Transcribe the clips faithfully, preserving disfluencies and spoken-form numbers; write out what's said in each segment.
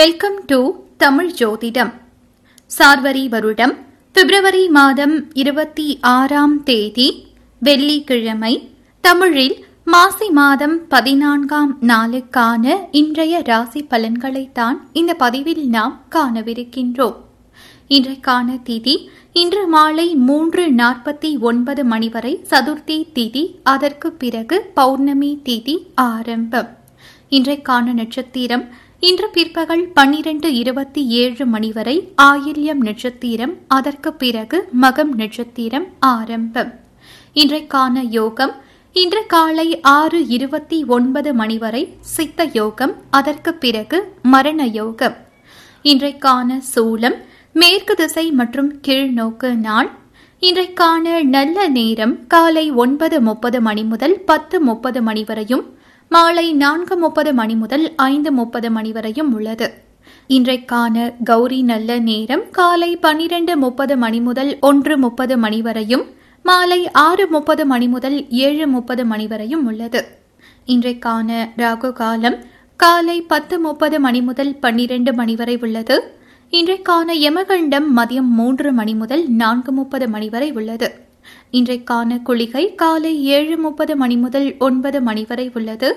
Welcome to Tamil ஜோதிடம். சார்வரி வருடம் பிப்ரவரி மாதம் இருபத்தி ஆறாம் தேதி வெள்ளிக்கிழமை தமிழில் மாசி மாதம் பதினான்காம் நாளுக்கான இன்றைய ராசி பலன்களைத்தான் இந்த பதிவில் நாம் காணவிருக்கின்றோம். இன்றைக்கான திதி இன்று மாலை மூன்று நாற்பத்தி ஒன்பது மணி வரை சதுர்த்தி திதி, அதற்கு பிறகு பௌர்ணமி திதி ஆரம்பம். இன்றைக்கான நட்சத்திரம் இன்று பிற்பகல் பன்னிரண்டு இருபத்தி ஏழு மணி வரை ஆயில்யம் நட்சத்திரம், அதற்கு பிறகு மகம் நட்சத்திரம் ஆரம்பம். இன்றைக்கான யோகம் இன்று காலை ஆறு இருபத்தி ஒன்பது மணி வரை சித்த யோகம், அதற்கு பிறகு மரண யோகம். இன்றைக்கான சூலம் மேற்கு திசை மற்றும் கீழ்நோக்கு நாள். இன்றைக்கான நல்ல நேரம் காலை ஒன்பது முப்பது மணி முதல் பத்து முப்பது மணி வரையும், மாலை நான்கு முப்பது மணி முதல் ஐந்து முப்பது மணி வரையும் உள்ளது. இன்றைக்கான கௌரி நல்ல நேரம் காலை பன்னிரண்டு முப்பது மணி முதல் ஒன்று முப்பது மணி வரையும், மாலை ஆறு முப்பது மணி முதல் ஏழு முப்பது மணி வரையும் உள்ளது. இன்றைக்கான ராகு காலம் காலை பத்து முப்பது மணி முதல் பன்னிரண்டு மணி வரை உள்ளது. இன்றைக்கான யமகண்டம் மதியம் மூன்று மணி முதல் நான்கு முப்பது மணி வரை உள்ளது. இன்றைக்கான குளிகை காலை ஏழு முப்பது மணி முதல் ஒன்பது மணி வரை உள்ளது.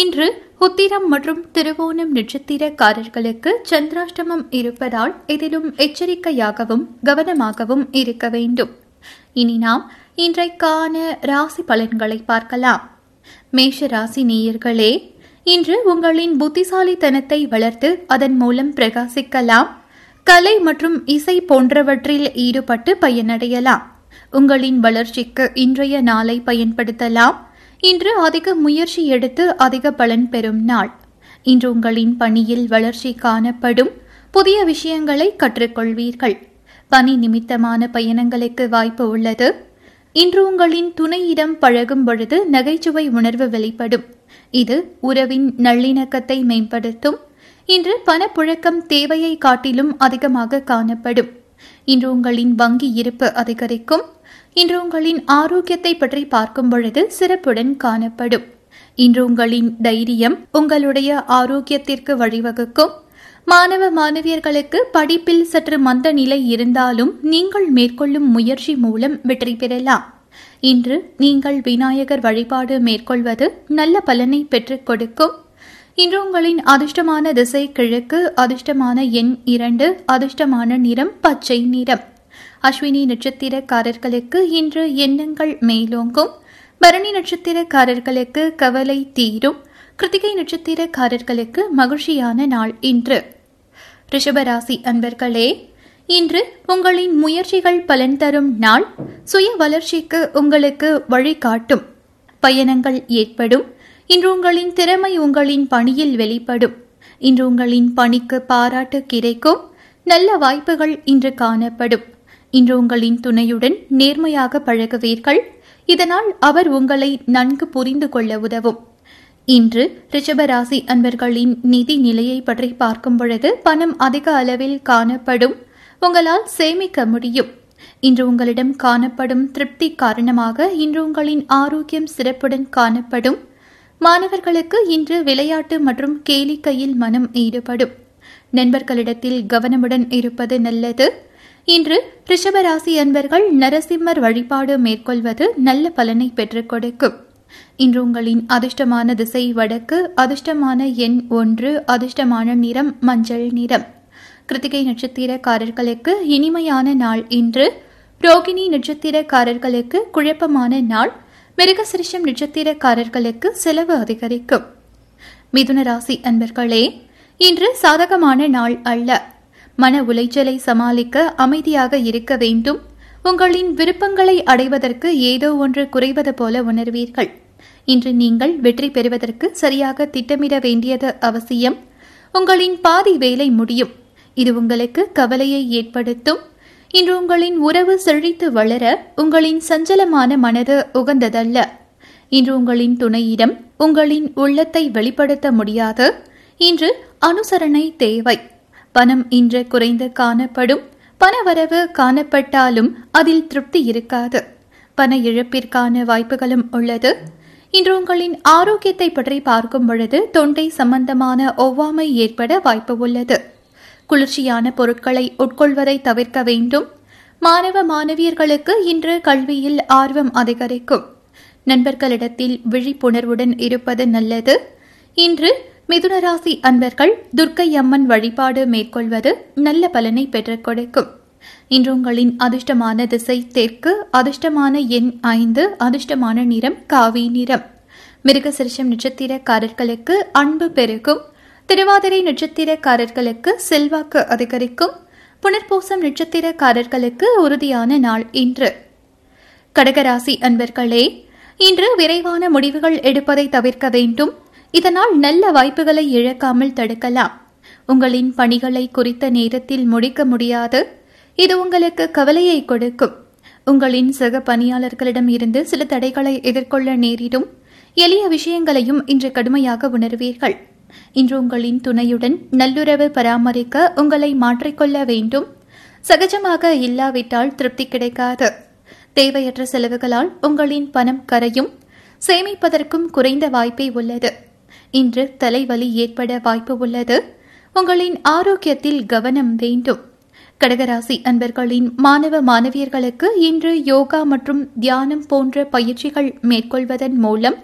இன்று உத்திரம் மற்றும் திருவோணம் நட்சத்திரக்காரர்களுக்கு சந்திராஷ்டமம் இருப்பதால் இதிலும் எச்சரிக்கையாகவும் கவனமாகவும் இருக்க வேண்டும். இனி நாம் இன்றைக்கான ராசி பலன்களை பார்க்கலாம். மேஷ ராசி நேயர்களே, இன்று உங்களின் புத்திசாலித்தனத்தை வளர்த்து அதன் மூலம் பிரகாசிக்கலாம். கலை மற்றும் இசை போன்றவற்றில் ஈடுபட்டு பயனடையலாம். உங்களின் வளர்ச்சிக்கு இன்றைய நாளை பயன்படுத்தலாம். இன்று அதிக முயற்சி எடுத்து அதிக பலன் பெறும் நாள். இன்று உங்களின் பணியில் வளர்ச்சி காணப்படும். புதிய விஷயங்களை கற்றுக்கொள்வீர்கள். பணி நிமித்தமான பயணங்களுக்கு வாய்ப்பு உள்ளது. இன்று உங்களின் துணையிடம் பழகும் பொழுது நகைச்சுவை உணர்வு வெளிப்படும். இது உறவின் நல்லிணக்கத்தை மேம்படுத்தும். இன்று பணப்புழக்கம் தேவையை காட்டிலும் அதிகமாக காணப்படும். இன்று உங்களின் வங்கி இருப்பு அதிகரிக்கும். இன்று உங்களின் ஆரோக்கியத்தை பற்றி பார்க்கும் பொழுது சிறப்புடன் காணப்படும். இன்று உங்களின் தைரியம் உங்களுடைய ஆரோக்கியத்திற்கு வழிவகுக்கும். மாணவ மாணவியர்களுக்கு படிப்பில் சற்று மந்த நிலை இருந்தாலும் நீங்கள் மேற்கொள்ளும் முயற்சி மூலம் வெற்றி பெறலாம். இன்று நீங்கள் விநாயகர் வழிபாடு மேற்கொள்வது நல்ல பலனை பெற்றுக் கொடுக்கும். இன்று உங்களின் அதிர்ஷ்டமான திசை கிழக்கு, அதிர்ஷ்டமான எண் இரண்டு, அதிர்ஷ்டமான நிறம் பச்சை நிறம். அஸ்வினி நட்சத்திரக்காரர்களுக்கு இன்று எண்ணங்கள் மேலோங்கும். பரணி நட்சத்திரக்காரர்களுக்கு கவலை தீரும். கிருத்திகை நட்சத்திரக்காரர்களுக்கு மகிழ்ச்சியான நாள் இன்று. ரிஷபராசி அன்பர்களே, இன்று உங்களின் முயற்சிகள் பலன் தரும் நாள். சுய வளர்ச்சிக்கு உங்களுக்கு வழிகாட்டும் பயணங்கள் ஏற்படும். இன்று உங்களின் திறமை உங்களின் பணியில் வெளிப்படும். இன்று உங்களின் பணிக்கு பாராட்டு கிடைக்கும். நல்ல வாய்ப்புகள் இன்று காணப்படும். இன்று உங்களின் துணையுடன் நேர்மையாக பழகுவீர்கள். இதனால் அவர் உங்களை நன்கு புரிந்து கொள்ள உதவும். இன்று ரிஷபராசி அன்பர்களின் நிதி நிலையை பற்றி பார்க்கும் பொழுது பணம் அதிக அளவில் காணப்படும். உங்களால் சேமிக்க முடியும். இன்று உங்களிடம் காணப்படும் திருப்தி காரணமாக இன்று உங்களின் ஆரோக்கியம் சிறப்புடன் காணப்படும். மாணவர்களுக்கு இன்று விளையாட்டு மற்றும் கேளிக்கையில் மனம் ஈடுபடும். நண்பர்களிடத்தில் கவனமுடன் இருப்பது நல்லது. இன்று ரிஷபராசி அன்பர்கள் நரசிம்மர் வழிபாடு மேற்கொள்வது நல்ல பலனை பெற்றுக் கொடுக்கும். இன்று உங்களின் அதிர்ஷ்டமான திசை வடக்கு, அதிர்ஷ்டமான எண் ஒன்று, அதிர்ஷ்டமான நிறம் மஞ்சள் நிறம். கிருத்திகை நட்சத்திரக்காரர்களுக்கு இனிமையான நாள் இன்று. ரோகிணி நட்சத்திரக்காரர்களுக்கு குழப்பமான நாள். மிருகசிரிஷம் நட்சத்திரக்காரர்களுக்கு செலவு அதிகரிக்கும். மிதுன ராசி அன்பர்களே, இன்று சாதகமான நாள் அல்ல. மன உளைச்சலை சமாளிக்க அமைதியாக இருக்க வேண்டும். உங்களின் விருப்பங்களை அடைவதற்கு ஏதோ ஒன்று குறைவது போல உணர்வீர்கள். இன்று நீங்கள் வெற்றி பெறுவதற்கு சரியாக திட்டமிட வேண்டியது அவசியம். உங்களின் பாதி வேலை முடியும். இது உங்களுக்கு கவலையை ஏற்படுத்தும். இன்று உங்களின் உறவு செழித்து வளர உங்களின் சஞ்சலமான மனது உகந்ததல்ல. இன்று உங்களின் துணையிடம் உங்களின் உள்ளத்தை வெளிப்படுத்த முடியாது. இன்று அனுசரணை தேவை. பணம் இன்று குறைந்து காணப்படும். பணவரவு காணப்பட்டாலும் அதில் திருப்தி இருக்காது. பண இழப்பிற்கான வாய்ப்புகளும் உள்ளது. இன்று உங்களின் ஆரோக்கியத்தை பற்றி பார்க்கும் பொழுது தொண்டை சம்பந்தமான ஒவ்வாமை ஏற்பட வாய்ப்பு உள்ளது. குளிர்ச்சியான பொருட்களை உட்கொள்வதை தவிர்க்க வேண்டும். மாணவ மாணவியர்களுக்கு இன்று கல்வியில் ஆர்வம் அதிகரிக்கும். நண்பர்களிடத்தில் விழிப்புணர்வுடன் இருப்பது நல்லது. இன்று மிதுன ராசி அன்பர்கள் துர்க்கை அம்மன் வழிபாடு மேற்கொள்வது நல்ல பலனை பெற்றுக் கொடுக்கும். இன்று உங்களின் அதிர்ஷ்டமான திசை தெற்கு, அதிர்ஷ்டமான எண் ஐந்து, அதிர்ஷ்டமான நிறம் காவி நிறம். மிருகசிரிஷம் நட்சத்திரக்காரர்களுக்கு அன்பு பெருகும். திருவாதிரை நட்சத்திரக்காரர்களுக்கு செல்வாக்கு அதிகரிக்கும். புனர்பூசம் நட்சத்திரக்காரர்களுக்கு உறுதியான நாள் இன்று. கடகராசி அன்பர்களே, இன்று விரைவான முடிவுகள் எடுப்பதை தவிர்க்க வேண்டும். இதனால் நல்ல வாய்ப்புகளை இழக்காமல் தடுக்கலாம். உங்களின் பணிகளை குறித்த நேரத்தில் முடிக்க முடியாது. இது உங்களுக்கு கவலையை கொடுக்கும். உங்களின் சக பணியாளர்களிடம் இருந்து சில தடைகளை எதிர்கொள்ள நேரிடும். எளிய விஷயங்களையும் இன்று கடுமையாக உணர்வீர்கள். இன்று உங்களின் துணையுடன் நல்லுறவு பராமரிக்க உங்களை மாற்றிக்கொள்ள வேண்டும். சகஜமாக இல்லாவிட்டால் திருப்தி கிடைக்காது. தேவையற்ற செலவுகளால் உங்களின் பணம் கரையும். சேமிப்பதற்கும் குறைந்த வாய்ப்பை உள்ளது. இன்று தலைவலி ஏற்பட வாய்ப்பு உள்ளது. உங்களின் ஆரோக்கியத்தில் கவனம் வேண்டும். கடகராசி அன்பர்களின் மாணவ மாணவியர்களுக்கு இன்று யோகா மற்றும் தியானம் போன்ற பயிற்சிகள் மேற்கொள்வதன் மூலம்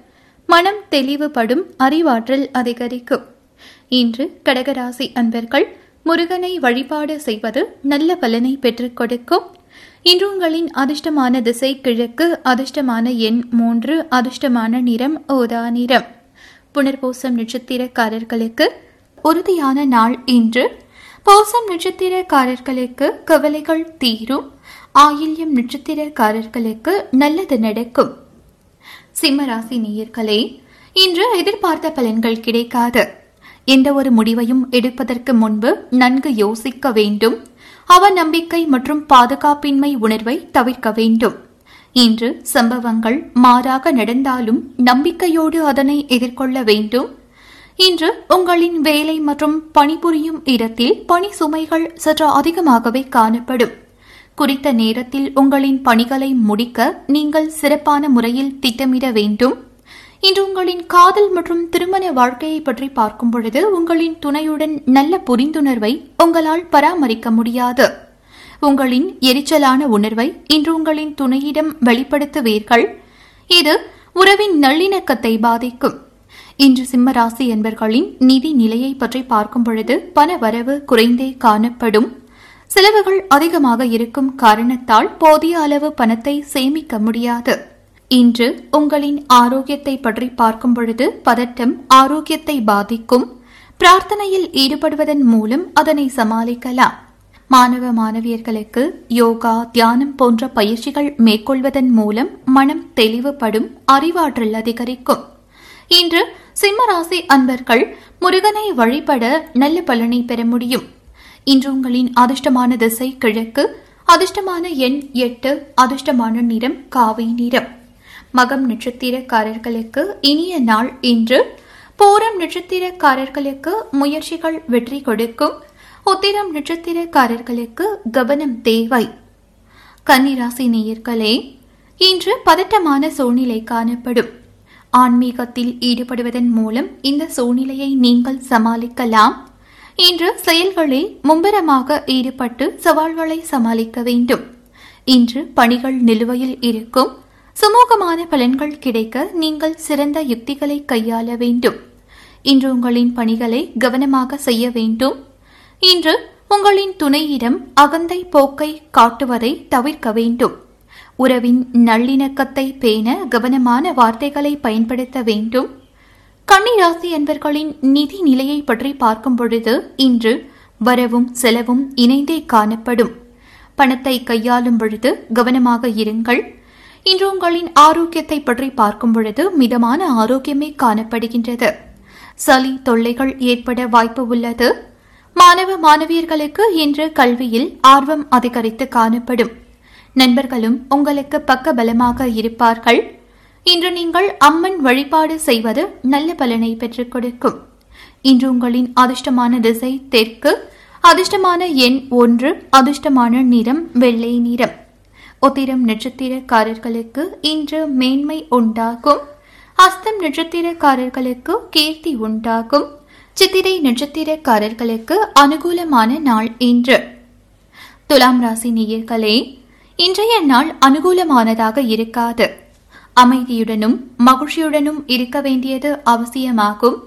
மனம் தெளிவுபடும், அறிவாற்றல் அதிகரிக்கும். இன்று கடகராசி அன்பர்கள் முருகனை வழிபாடு செய்வது நல்ல பலனை பெற்றுக் கொடுக்கும். இன்று உங்களின் அதிர்ஷ்டமான திசை கிழக்கு, அதிர்ஷ்டமான எண் மூன்று, அதிர்ஷ்டமான நிறம் ஊதா நிறம். புனர்பூசம் நட்சத்திரக்காரர்களுக்கு உறுதியான நாள் இன்று. பூசம் நட்சத்திரக்காரர்களுக்கு கவலைகள் தீரும். ஆயில்யம் நட்சத்திரக்காரர்களுக்கு நல்லது நடக்கும். சிம்மராசி நேயர்களே, இன்று எதிர்பார்த்த பலன்கள் கிடைக்காது. எந்த ஒரு முடிவையும் எடுப்பதற்கு முன்பு நன்கு யோசிக்க வேண்டும். அவநம்பிக்கை மற்றும் பாதுகாப்பின்மை உணர்வை தவிர்க்க வேண்டும். இன்று சம்பவங்கள் மாறாக நடந்தாலும் நம்பிக்கையோடு அதனை எதிர்கொள்ள வேண்டும். இன்று உங்களின் வேலை மற்றும் பணிபுரியும் இடத்தில் பணி சுமைகள் சற்று அதிகமாகவே காணப்படும். குறித்த நேரத்தில் உங்களின் பணிகளை முடிக்க நீங்கள் சிறப்பான முறையில் திட்டமிட வேண்டும். இன்று உங்களின் காதல் மற்றும் திருமண வாழ்க்கையை பற்றி பார்க்கும் பொழுது உங்களின் துணையுடன் நல்ல புரிந்துணர்வை உங்களால் பராமரிக்க முடியாது. உங்களின் எரிச்சலான உணர்வை இன்று உங்களின் துணையிடம் வெளிப்படுத்துவீர்கள். இது உறவின் நல்லிணக்கத்தை பாதிக்கும். இன்று சிம்மராசி என்பர்களின் நிதி நிலையை பற்றி பார்க்கும் பொழுது பண வரவு குறைந்தே காணப்படும். செலவுகள் அதிகமாக இருக்கும் காரணத்தால் போதிய அளவு பணத்தை சேமிக்க முடியாது. இன்று உங்களின் ஆரோக்கியத்தை பற்றி பார்க்கும் பொழுது பதட்டம் ஆரோக்கியத்தை பாதிக்கும். பிரார்த்தனையில் ஈடுபடுவதன் மூலம் அதனை சமாளிக்கலாம். மாணவ மாணவியர்களுக்கு யோகா தியானம் போன்ற பயிற்சிகள் மேற்கொள்வதன் மூலம் மனம் தெளிவுபடும், அறிவாற்றல் அதிகரிக்கும். இன்று சிம்மராசி அன்பர்கள் முருகனை வழிபட நல்ல பலனை பெற முடியும். இன்று உங்களின் அதிர்ஷ்டமான திசை கிழக்கு, அதிர்ஷ்டமான எண் எட்டு, அதிர்ஷ்டமான நிறம் காவி நிறம். மகம் நட்சத்திரக்காரர்களுக்கு இனிய நாள் இன்று. பூரம் நட்சத்திரக்காரர்களுக்கு முயற்சிகள் வெற்றி கொடுக்கும். உத்திரம் நட்சத்திரக்காரர்களுக்கு கவனம் தேவை. கன்னிராசி நேயர்களே, இன்று பதட்டமான சூழ்நிலை காணப்படும். ஆன்மீகத்தில் ஈடுபடுவதன் மூலம் இந்த சூழ்நிலையை நீங்கள் சமாளிக்கலாம். இன்று செயல்களில் மும்பரமாக ஈடுபட்டு சவால்களை சமாளிக்க வேண்டும். இன்று பணிகள் நிலுவையில் இருக்கும். சுமூகமான பலன்கள் கிடைக்க நீங்கள் சிறந்த யுக்திகளை கையாள வேண்டும். இன்று உங்களின் பணிகளை கவனமாக செய்ய வேண்டும். இன்று உங்களின் துணையிடம் அகந்தை போக்கை காட்டுவதை தவிர்க்க வேண்டும். உறவின் நல்லிணக்கத்தை பேண கவனமான வார்த்தைகளை பயன்படுத்த வேண்டும். கன்னிராசி என்பர்களின் நிதி நிலையை பற்றி பார்க்கும் பொழுது இன்று வரவும் செலவும் இணைந்தே காணப்படும். பணத்தை கையாளும் பொழுது கவனமாக இருங்கள். இன்று உங்களின் ஆரோக்கியத்தை பற்றி பார்க்கும் பொழுது மிதமான ஆரோக்கியமே காணப்படுகின்றது. சளி தொல்லைகள் ஏற்பட வாய்ப்பு உள்ளது. மாணவ மாணவியர்களுக்கு இன்று கல்வியில் ஆர்வம் அதிகரித்து காணப்படும். நண்பர்களும் உங்களுக்கு பக்க பலமாக இருப்பார்கள். இன்று நீங்கள் அம்மன் வழிபாடு செய்வது நல்ல பலனை பெற்றுக் கொடுக்கும். இன்று உங்களின் அதிர்ஷ்டமான திசை தெற்கு, அதிர்ஷ்டமான எண் ஒன்று, அதிர்ஷ்டமான நிறம் வெள்ளை நிறம். உத்திரம் நட்சத்திரக்காரர்களுக்கு இன்று மேன்மை உண்டாகும். ஹஸ்தம் நட்சத்திரக்காரர்களுக்கு கீர்த்தி உண்டாகும். சித்திரை நட்சத்திரக்காரர்களுக்கு அனுகூலமான நாள் இன்று. துலாம் ராசி நேயர்களே, இன்றைய நாள் அனுகூலமானதாக இருக்காது. அமைதியுடனும் மகிழ்ச்சியுடனும் இருக்க வேண்டியது அவசியமாகும்.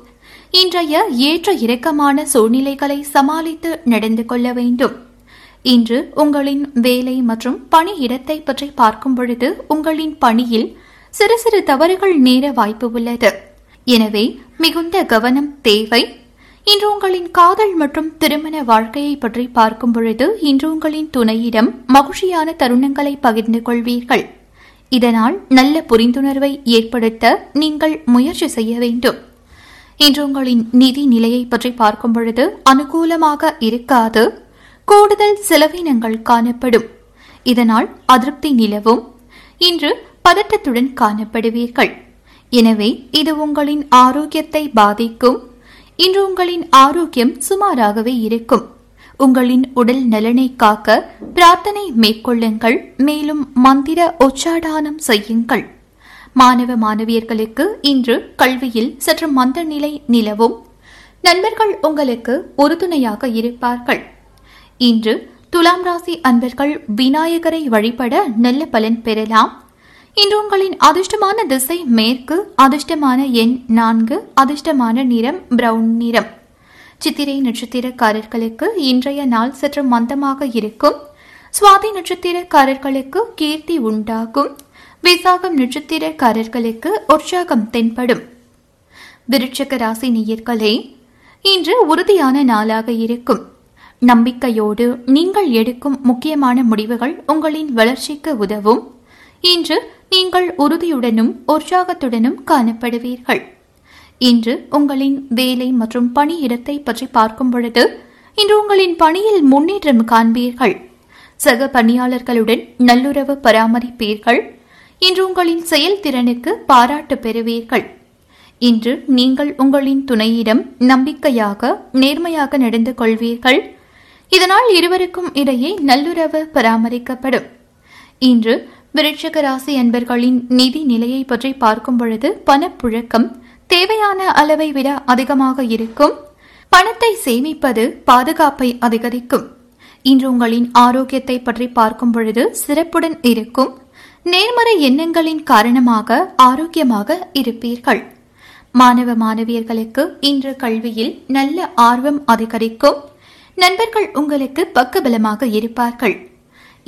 இன்றைய ஏற்ற இறக்கமான சூழ்நிலைகளை சமாளித்து நடந்து கொள்ள வேண்டும். இன்று உங்களின் வேலை மற்றும் பணி இடத்தை பற்றி பார்க்கும் பொழுது உங்களின் பணியில் சிறு சிறு தவறுகள் நேர வாய்ப்பு உள்ளது. எனவே மிகுந்த கவனம் தேவை. இன்று உங்களின் காதல் மற்றும் திருமண வாழ்க்கையை பற்றி பார்க்கும் பொழுது இன்று உங்களின் துணையிடம் மகிழ்ச்சியான தருணங்களை பகிர்ந்து கொள்வீர்கள். இதனால் நல்ல புரிந்துணர்வை ஏற்படுத்த நீங்கள் முயற்சி செய்ய வேண்டும். இன்று உங்களின் நிதி நிலையை பற்றி பார்க்கும் பொழுது அனுகூலமாக இருக்காது. கூடுதல் செலவினங்கள் காணப்படும். இதனால் அதிருப்தி நிலவும். இன்று பதட்டத்துடன் காணப்படுவீர்கள். எனவே இது உங்களின் ஆரோக்கியத்தை பாதிக்கும். இன்று உங்களின் ஆரோக்கியம் சுமாராகவே இருக்கும். உங்களின் உடல் நலனை காக்க பிரார்த்தனை மேற்கொள்ளுங்கள். மேலும் மந்திர உச்சாடானம் செய்யுங்கள். மாணவ மாணவியர்களுக்கு இன்று கல்வியில் சற்று மந்த நிலை நிலவும். நண்பர்கள் உங்களுக்கு உறுதுணையாக இருப்பார்கள். இன்று துலாம் ராசி அன்பர்கள் விநாயகரை வழிபட நல்ல பலன் பெறலாம். இன்று உங்களின் அதிர்ஷ்டமான திசை மேற்கு, அதிர்ஷ்டமான எண் நான்கு, அதிர்ஷ்டமான நிறம் பிரவுன் நிறம். சித்திரை நட்சத்திரக்காரர்களுக்கு இன்றைய நாள் சற்று மந்தமாக இருக்கும். சுவாதி நட்சத்திரக்காரர்களுக்கு கீர்த்தி உண்டாகும். விசாகம் நட்சத்திரக்காரர்களுக்கு உற்சாகம் தென்படும். விருட்சக ராசி நேயர்களே, இன்று உறுதியான நாளாக இருக்கும். நம்பிக்கையோடு நீங்கள் எடுக்கும் முக்கியமான முடிவுகள் உங்களின் வளர்ச்சிக்கு உதவும். இன்று நீங்கள் உறுதியுடனும் உற்சாகத்துடனும் காணப்படுவீர்கள். இன்று உங்களின் வேலை மற்றும் பணியிடத்தை பற்றி பார்க்கும் பொழுது இன்று உங்களின் பணியில் முன்னேற்றம் காண்பீர்கள். சக பணியாளர்களுடன் நல்லுறவு பராமரிப்பீர்கள். இன்று உங்களின் செயல்திறனுக்கு பாராட்டு பெறுவீர்கள். இன்று நீங்கள் உங்களின் துணையிடம் நம்பிக்கையாக நேர்மையாக நடந்து கொள்வீர்கள். இதனால் இருவருக்கும் இடையே நல்லுறவு பராமரிக்கப்படும். இன்று விருட்சிக ராசி அன்பர்களின் நிதி நிலையை பற்றி பார்க்கும் பொழுது பணப்புழக்கம் தேவையான அளவை விட அதிகமாக இருக்கும். பணத்தை சேமிப்பது பாதுகாப்பை அதிகரிக்கும். இன்று உங்களின் ஆரோக்கியத்தை பற்றி பார்க்கும் பொழுது சிறப்புடன் இருக்கும். நேர்மறை எண்ணங்களின் காரணமாக ஆரோக்கியமாக இருப்பீர்கள். மாணவ மாணவியர்களுக்கு இன்று கல்வியில் நல்ல ஆர்வம் அதிகரிக்கும். நண்பர்கள் உங்களுக்கு பக்கபலமாக இருப்பார்கள்.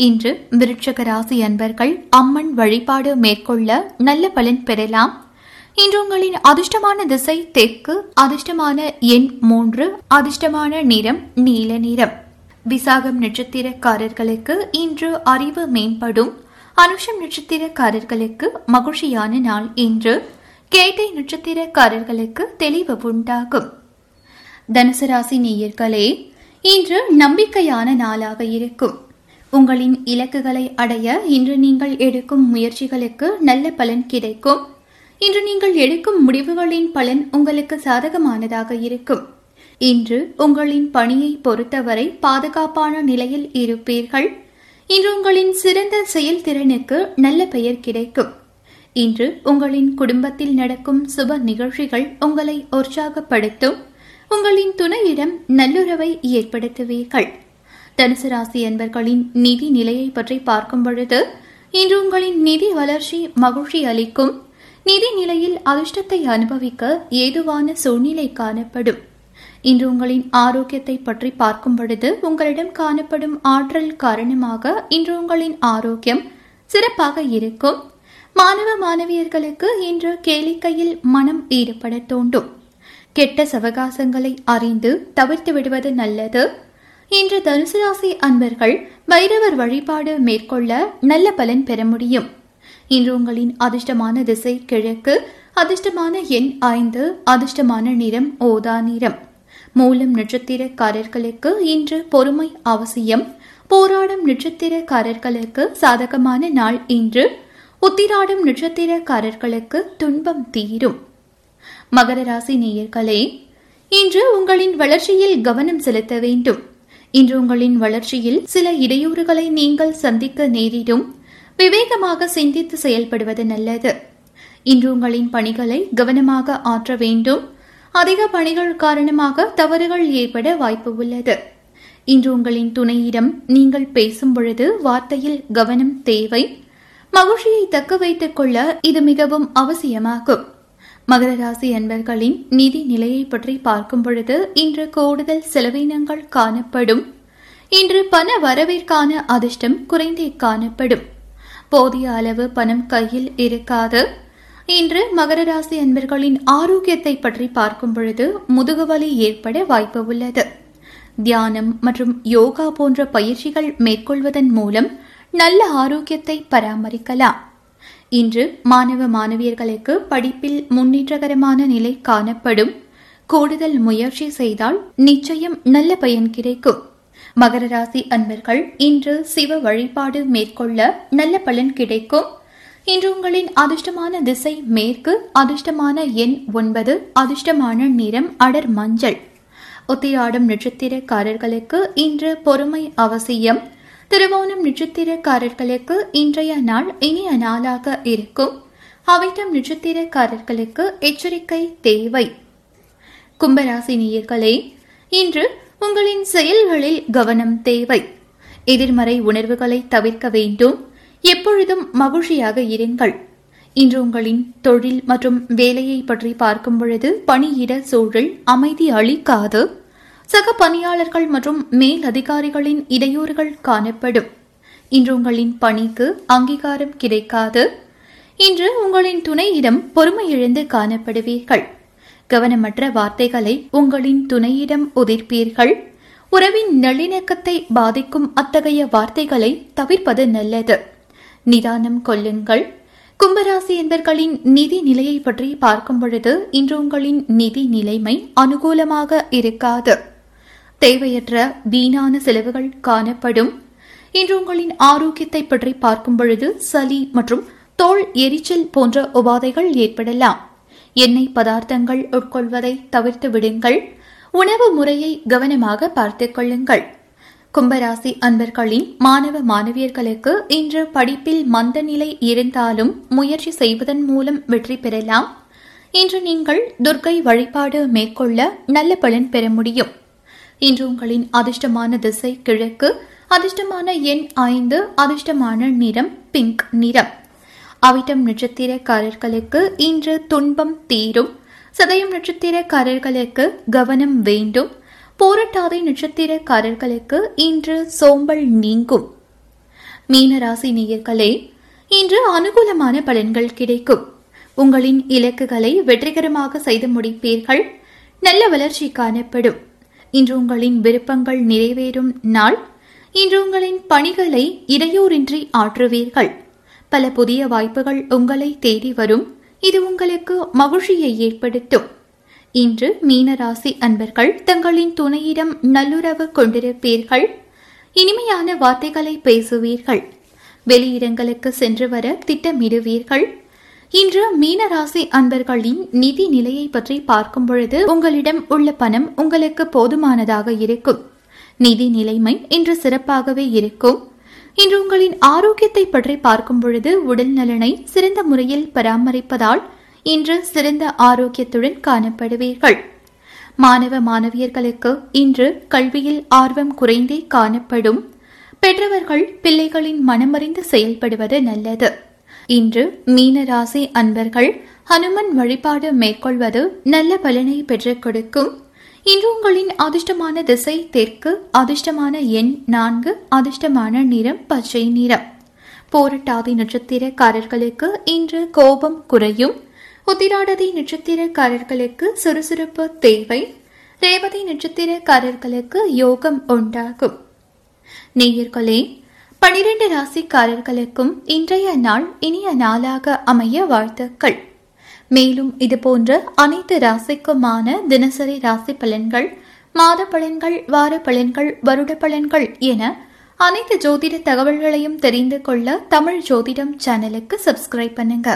இன்று விருட்சிக ராசி அன்பர்கள் அம்மன் வழிபாடு மேற்கொள்ள நல்ல பலன் பெறலாம். இன்று உங்களின் அதிர்ஷ்டமான திசை தெற்கு, அதிர்ஷ்டமான எண் மூன்று, அதிர்ஷ்டமான நிறம் நீல நிறம். விசாகம் நட்சத்திரக்காரர்களுக்கு இன்று அறிவு மேம்படும். அனுஷம் நட்சத்திரக்காரர்களுக்கு மகிழ்ச்சியான நாள் இன்று. கேட்டை நட்சத்திரக்காரர்களுக்கு தெளிவு உண்டாகும். தனுசு ராசி நேயர்களே, இன்று நம்பிக்கையான நாளாக இருக்கும். உங்களின் இலக்குகளை அடைய இன்று நீங்கள் எடுக்கும் முயற்சிகளுக்கு நல்ல பலன் கிடைக்கும். இன்று நீங்கள் எடுக்கும் முடிவுகளின் பலன் உங்களுக்கு சாதகமானதாக இருக்கும். இன்று உங்களின் பணியை பொறுத்தவரை பாதுகாப்பான நிலையில் இருப்பீர்கள். இன்று உங்களின் சிறந்த செயல்திறனுக்கு நல்ல பெயர் கிடைக்கும். இன்று உங்களின் குடும்பத்தில் நடக்கும் சுப நிகழ்ச்சிகள் உங்களை உற்சாகப்படுத்தும். உங்களின் துணையிடம் நல்லுறவை ஏற்படுத்துவீர்கள். தனுசு ராசி என்பர்களின் நிதி நிலையை பற்றி பார்க்கும் பொழுது இன்று உங்களின் நிதி வளர்ச்சி மகிழ்ச்சி அளிக்கும். நிதி நிலையில் அதிர்ஷ்டத்தை அனுபவிக்க ஏதுவான சூழ்நிலை காணப்படும். இன்று உங்களின் ஆரோக்கியத்தை பற்றி பார்க்கும் பொழுது உங்களிடம் காணப்படும் ஆற்றல் காரணமாக இன்று உங்களின் ஆரோக்கியம் சிறப்பாக இருக்கும். மாணவ மாணவியர்களுக்கு இன்று கேளிக்கையில் மனம் ஈடுபட தோண்டும். கெட்ட சவகாசங்களை அறிந்து தவிர்த்து விடுவது நல்லது. இன்று தனுசு ராசி அன்பர்கள் பைரவர் வழிபாடு மேற்கொள்ள நல்ல பலன் பெற முடியும். இன்று உங்களின் அதிர்ஷ்டமான திசை கிழக்கு, அதிர்ஷ்டமான எண் ஐந்து, அதிர்ஷ்டமான நிறம் ஓதா நிறம். மூலம் நட்சத்திரக்காரர்களுக்கு இன்று பொறுமை அவசியம். போராடும் நட்சத்திரக்காரர்களுக்கு சாதகமான நாள் இன்று. உத்திராடும் நட்சத்திரக்காரர்களுக்கு துன்பம் தீரும். மகர ராசி நேயர்களே, இன்று உங்களின் வளர்ச்சியில் கவனம் செலுத்த வேண்டும். இன்று உங்களின் வளர்ச்சியில் சில இடையூறுகளை நீங்கள் சந்திக்க நேரிடும். விவேகமாக சிந்தித்து செயல்படுவது நல்லது. இன்று உங்களின் பணிகளை கவனமாக ஆற்ற வேண்டும். அதிக பணிகள் காரணமாக தவறுகள் ஏற்பட வாய்ப்பு உள்ளது. இன்று உங்களின் துணையிடம் நீங்கள் பேசும் பொழுது வார்த்தையில் கவனம் தேவை. மகிழ்ச்சியை தக்க வைத்துக் கொள்ள இது மிகவும் அவசியமாகும். மகர ராசி அன்பர்களின் நிதி நிலையை பற்றி பார்க்கும் பொழுது இன்று கூடுதல் செலவினங்கள் காணப்படும். இன்று பண வரவிற்கான அதிர்ஷ்டம் குறைந்தே காணப்படும். போதிய அளவு பணம் கையில் இருக்காது. இன்று மகர ராசி அன்பர்களின் ஆரோக்கியத்தை பற்றி பார்க்கும் பொழுது முதுகுவலி ஏற்பட வாய்ப்பு உள்ளது. தியானம் மற்றும் யோகா போன்ற பயிற்சிகள் மேற்கொள்வதன் மூலம் நல்ல ஆரோக்கியத்தை பராமரிக்கலாம். இன்று மாணவ மாணவியர்களுக்கு படிப்பில் முன்னேற்றகரமான நிலை காணப்படும். கூடுதல் முயற்சி செய்தால் நிச்சயம் நல்ல பயன் கிடைக்கும். மகர ராசி அன்பர்கள் இன்று சிவ வழிபாடு மேற்கொள்ள நல்ல பலன் கிடைக்கும். இன்று உங்களின் அதிர்ஷ்டமான திசை மேற்கு, அதிர்ஷ்டமான எண் ஒன்பது, அதிர்ஷ்டமான நிறம் அடர் மஞ்சள். ஒத்தையாடும் நட்சத்திரக்காரர்களுக்கு இன்று பொறுமை அவசியம். திருவோணம் நட்சத்திரக்காரர்களுக்கு இன்றைய நாள் இனிய நாளாக இருக்கும். அவிட்டம் நட்சத்திரக்காரர்களுக்கு எச்சரிக்கை தேவை. கும்பராசி நேயர்களே, இன்று உங்களின் செயல்களில் கவனம் தேவை. எதிர்மறை உணர்வுகளை தவிர்க்க வேண்டும். எப்பொழுதும் மகிழ்ச்சியாக இருங்கள். இன்று உங்களின் தொழில் மற்றும் வேலையை பற்றி பார்க்கும் பொழுது பணியிட சூழல் அமைதி அளிக்காது. சக பணியாளர்கள் மற்றும் மேல் அதிகாரிகளின் இடையூறுகள் காணப்படும். இன்று உங்களின் பணிக்கு அங்கீகாரம் கிடைக்காது. இன்று உங்களின் துணையிடம் பொறுமை இழந்து காணப்படுவீர்கள். கவனமற்ற வார்த்தைகளை உங்களின் துணையிடம் உதிர்ப்பீர்கள். உறவின் நல்லிணக்கத்தை பாதிக்கும் அத்தகைய வார்த்தைகளை தவிர்ப்பது நல்லது. நிதானம் கொள்ளுங்கள். கும்பராசி என்பர்களின் நிதி நிலையை பற்றி பார்க்கும் பொழுது இன்று உங்களின் நிதி நிலைமை அனுகூலமாக இருக்காது. தேவையற்ற வீணான செலவுகள் காணப்படும். இன்று உங்களின் ஆரோக்கியத்தை பற்றி பார்க்கும் பொழுது சளி மற்றும் தோல் எரிச்சல் போன்ற உபாதைகள் ஏற்படலாம். எண்ணெய் பதார்த்தங்கள் உட்கொள்வதை தவிர்த்து விடுங்கள். உணவு முறையை கவனமாக பார்த்துக் கொள்ளுங்கள். கும்பராசி அன்பர்களின் மாணவ மாணவியர்களுக்கு இன்று படிப்பில் மந்த நிலை இருந்தாலும் முயற்சி செய்வதன் மூலம் வெற்றி பெறலாம். இன்று நீங்கள் துர்க்கை வழிபாடு மேற்கொள்ள நல்ல பலன் பெற முடியும். இன்று உங்களின் அதிர்ஷ்டமான திசை கிழக்கு, அதிர்ஷ்டமான எண் ஐந்து, அதிர்ஷ்டமான நிறம் பிங்க் நிறம். அவிட்டம் நட்சத்திரக்காரர்களுக்கு இன்று துன்பம் தீரும். சதயம் நட்சத்திரக்காரர்களுக்கு கவனம் வேண்டும். போராட்டாதை நட்சத்திரக்காரர்களுக்கு இன்று சோம்பல் நீங்கும். மீனராசி நேயர்களே, இன்று அனுகூலமான பலன்கள் கிடைக்கும். உங்களின் இலக்குகளை வெற்றிகரமாக செய்து முடிப்பீர்கள். நல்ல வளர்ச்சி காணப்படும். இன்று உங்களின் விருப்பங்கள் நிறைவேறும் நாள். இன்று உங்களின் பணிகளை இடையூறின்றி ஆற்றுவீர்கள். பல புதிய வாய்ப்புகள் உங்களை தேடி வரும். இது உங்களுக்கு மகிழ்ச்சியை ஏற்படுத்தும். இன்று மீனராசி அன்பர்கள் தங்களின் துணையிடம் நல்லுறவு கொண்டிருப்பீர்கள். இனிமையான வார்த்தைகளை பேசுவீர்கள். வெளியிடங்களுக்கு சென்று வர திட்டமிடுவீர்கள். இன்று மீனராசி அன்பர்களின் நிதி நிலையை பற்றி பார்க்கும் பொழுது உங்களிடம் உள்ள பணம் உங்களுக்கு போதுமானதாக இருக்கும். நிதி நிலைமை இன்று சிறப்பாகவே இருக்கும். இன்று உங்களின் ஆரோக்கியத்தை பற்றி பார்க்கும் பொழுது உடல் நலனை சிறந்த முறையில் பராமரிப்பதால் இன்று சிறந்த ஆரோக்கியத்துடன் காணப்படுவீர்கள். மாணவ மாணவியர்களுக்கு இன்று கல்வியில் ஆர்வம் குறைந்தே காணப்படும். பெற்றவர்கள் பிள்ளைகளின் மனமறிந்து செயல்படுவது நல்லது. இன்று மீனராசி அன்பர்கள் ஹனுமன் வழிபாடு மேற்கொள்வது நல்ல பலனை பெற்றுக் கொடுக்கும். இன்று உங்களின் அதிர்ஷ்டமான திசை தெற்கு, அதிர்ஷ்டமான எண் நான்கு, அதிர்ஷ்டமான நிறம் பச்சை நிறம். போராட்டாதி நட்சத்திரக்காரர்களுக்கு இன்று கோபம் குறையும். உத்திராடதி நட்சத்திரக்காரர்களுக்கு சுறுசுறுப்பு தேவை. ரேவதி நட்சத்திரக்காரர்களுக்கு யோகம் உண்டாகும். நேயர்களே, பனிரெண்டு ராசிக்காரர்களுக்கும் இன்றைய நாள் இனிய நாளாக அமைய வாழ்த்துக்கள். மேலும் இதுபோன்ற அனைத்து ராசிக்குமான தினசரி ராசி பலன்கள், மாத பலன்கள், வார பலன்கள், வருட பலன்கள் என அனைத்து ஜோதிட தகவல்களையும் தெரிந்து கொள்ள தமிழ் ஜோதிடம் சேனலுக்கு சப்ஸ்கிரைப் பண்ணுங்க.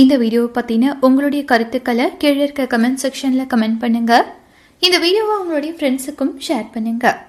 இந்த வீடியோ பற்றின உங்களுடைய கருத்துக்களை கீழே இருக்க கமெண்ட் செக்ஷனில் கமெண்ட் பண்ணுங்கள். இந்த வீடியோவை உங்களுடைய ஃப்ரெண்ட்ஸுக்கும் ஷேர் பண்ணுங்கள்.